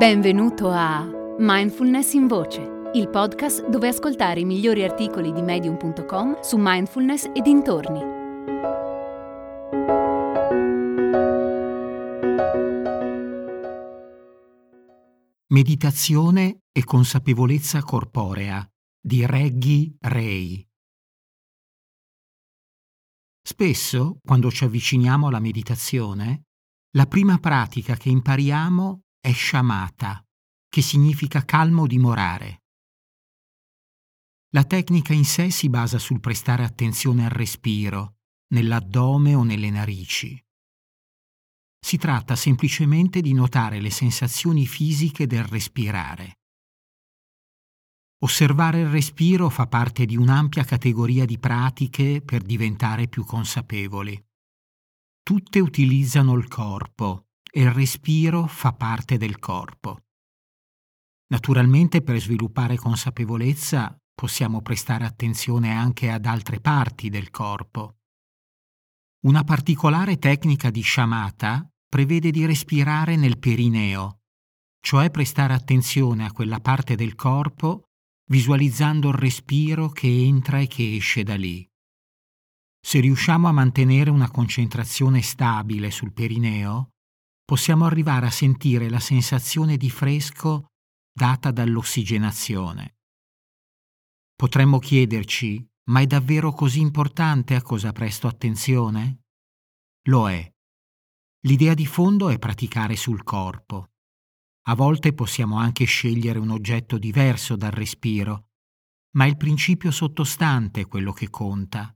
Benvenuto a Mindfulness in Voce, il podcast dove ascoltare i migliori articoli di Medium.com su mindfulness e dintorni. Meditazione e consapevolezza corporea di Reggie Ray. Spesso, quando ci avviciniamo alla meditazione, la prima pratica che impariamo è shamata, che significa calmo dimorare. La tecnica in sé si basa sul prestare attenzione al respiro, nell'addome o nelle narici. Si tratta semplicemente di notare le sensazioni fisiche del respirare. Osservare il respiro fa parte di un'ampia categoria di pratiche per diventare più consapevoli. Tutte utilizzano il corpo e il respiro fa parte del corpo. Naturalmente, per sviluppare consapevolezza possiamo prestare attenzione anche ad altre parti del corpo. Una particolare tecnica di shamata prevede di respirare nel perineo, cioè prestare attenzione a quella parte del corpo visualizzando il respiro che entra e che esce da lì. Se riusciamo a mantenere una concentrazione stabile sul perineo, possiamo arrivare a sentire la sensazione di fresco data dall'ossigenazione. Potremmo chiederci: ma è davvero così importante a cosa presto attenzione? Lo è. L'idea di fondo è praticare sul corpo. A volte possiamo anche scegliere un oggetto diverso dal respiro, ma il principio sottostante è quello che conta,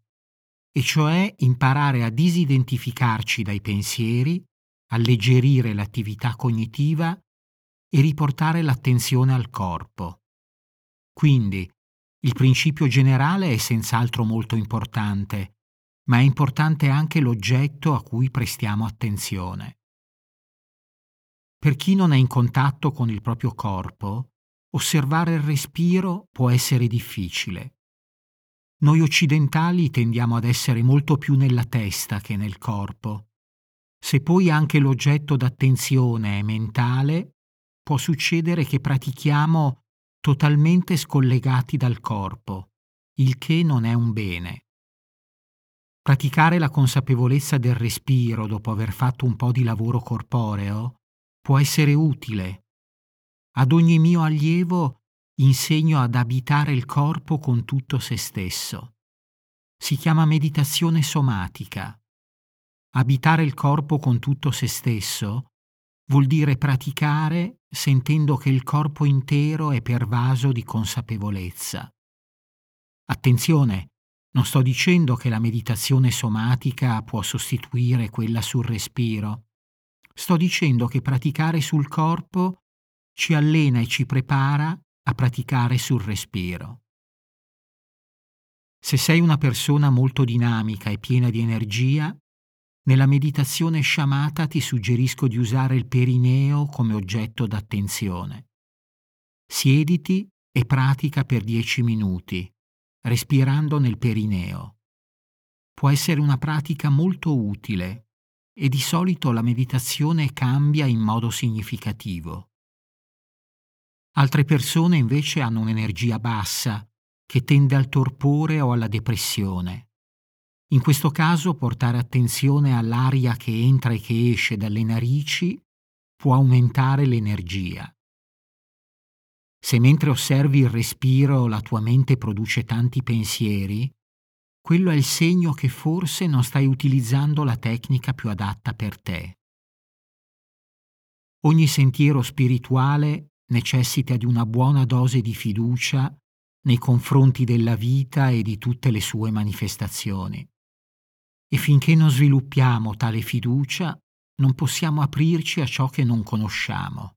e cioè imparare a disidentificarci dai pensieri, alleggerire l'attività cognitiva e riportare l'attenzione al corpo. Quindi, il principio generale è senz'altro molto importante, ma è importante anche l'oggetto a cui prestiamo attenzione. Per chi non è in contatto con il proprio corpo, osservare il respiro può essere difficile. Noi occidentali tendiamo ad essere molto più nella testa che nel corpo. Se poi anche l'oggetto d'attenzione è mentale, può succedere che pratichiamo totalmente scollegati dal corpo, il che non è un bene. Praticare la consapevolezza del respiro dopo aver fatto un po' di lavoro corporeo può essere utile. Ad ogni mio allievo insegno ad abitare il corpo con tutto se stesso. Si chiama meditazione somatica. Abitare il corpo con tutto se stesso vuol dire praticare sentendo che il corpo intero è pervaso di consapevolezza. Attenzione, non sto dicendo che la meditazione somatica può sostituire quella sul respiro. Sto dicendo che praticare sul corpo ci allena e ci prepara a praticare sul respiro. Se sei una persona molto dinamica e piena di energia, nella meditazione shamata ti suggerisco di usare il perineo come oggetto d'attenzione. Siediti e pratica per 10 minuti, respirando nel perineo. Può essere una pratica molto utile. E di solito la meditazione cambia in modo significativo. Altre persone invece hanno un'energia bassa, che tende al torpore o alla depressione. In questo caso portare attenzione all'aria che entra e che esce dalle narici può aumentare l'energia. Se mentre osservi il respiro la tua mente produce tanti pensieri, quello è il segno che forse non stai utilizzando la tecnica più adatta per te. Ogni sentiero spirituale necessita di una buona dose di fiducia nei confronti della vita e di tutte le sue manifestazioni. E finché non sviluppiamo tale fiducia, non possiamo aprirci a ciò che non conosciamo.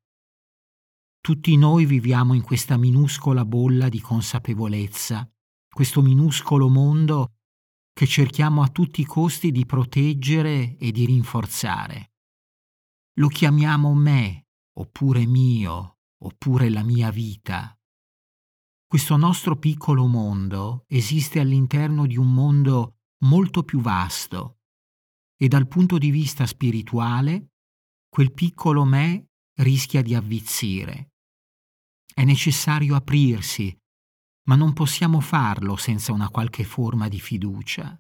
Tutti noi viviamo in questa minuscola bolla di consapevolezza, questo minuscolo mondo che cerchiamo a tutti i costi di proteggere e di rinforzare. Lo chiamiamo me, oppure mio, oppure la mia vita. Questo nostro piccolo mondo esiste all'interno di un mondo molto più vasto e dal punto di vista spirituale, quel piccolo me rischia di avvizzire. È necessario aprirsi, ma non possiamo farlo senza una qualche forma di fiducia.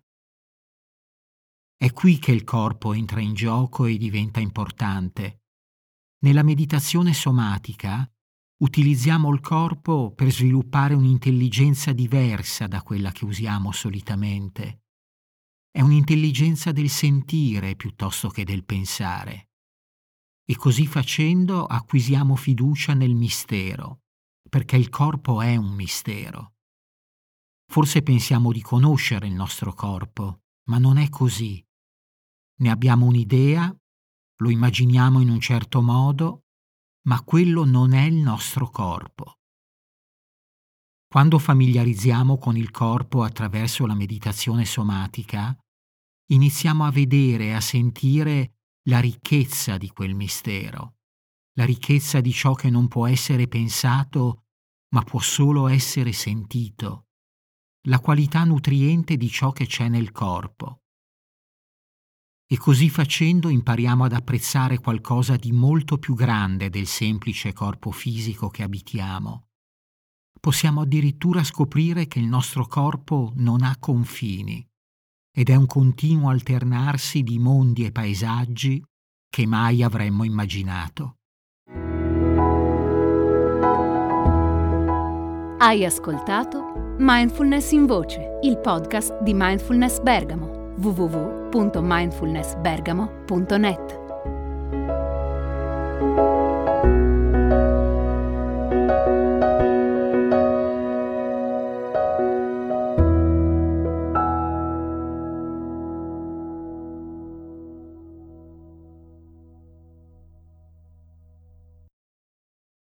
È qui che il corpo entra in gioco e diventa importante. Nella meditazione somatica utilizziamo il corpo per sviluppare un'intelligenza diversa da quella che usiamo solitamente. È un'intelligenza del sentire piuttosto che del pensare. E così facendo acquisiamo fiducia nel mistero, perché il corpo è un mistero. Forse pensiamo di conoscere il nostro corpo, ma non è così. Ne abbiamo un'idea, lo immaginiamo in un certo modo, ma quello non è il nostro corpo. Quando familiarizziamo con il corpo attraverso la meditazione somatica, iniziamo a vedere e a sentire la ricchezza di quel mistero, la ricchezza di ciò che non può essere pensato, ma può solo essere sentito, la qualità nutriente di ciò che c'è nel corpo. E così facendo impariamo ad apprezzare qualcosa di molto più grande del semplice corpo fisico che abitiamo. Possiamo addirittura scoprire che il nostro corpo non ha confini ed è un continuo alternarsi di mondi e paesaggi che mai avremmo immaginato. Hai ascoltato Mindfulness in Voce, il podcast di Mindfulness Bergamo. www.mindfulnessbergamo.net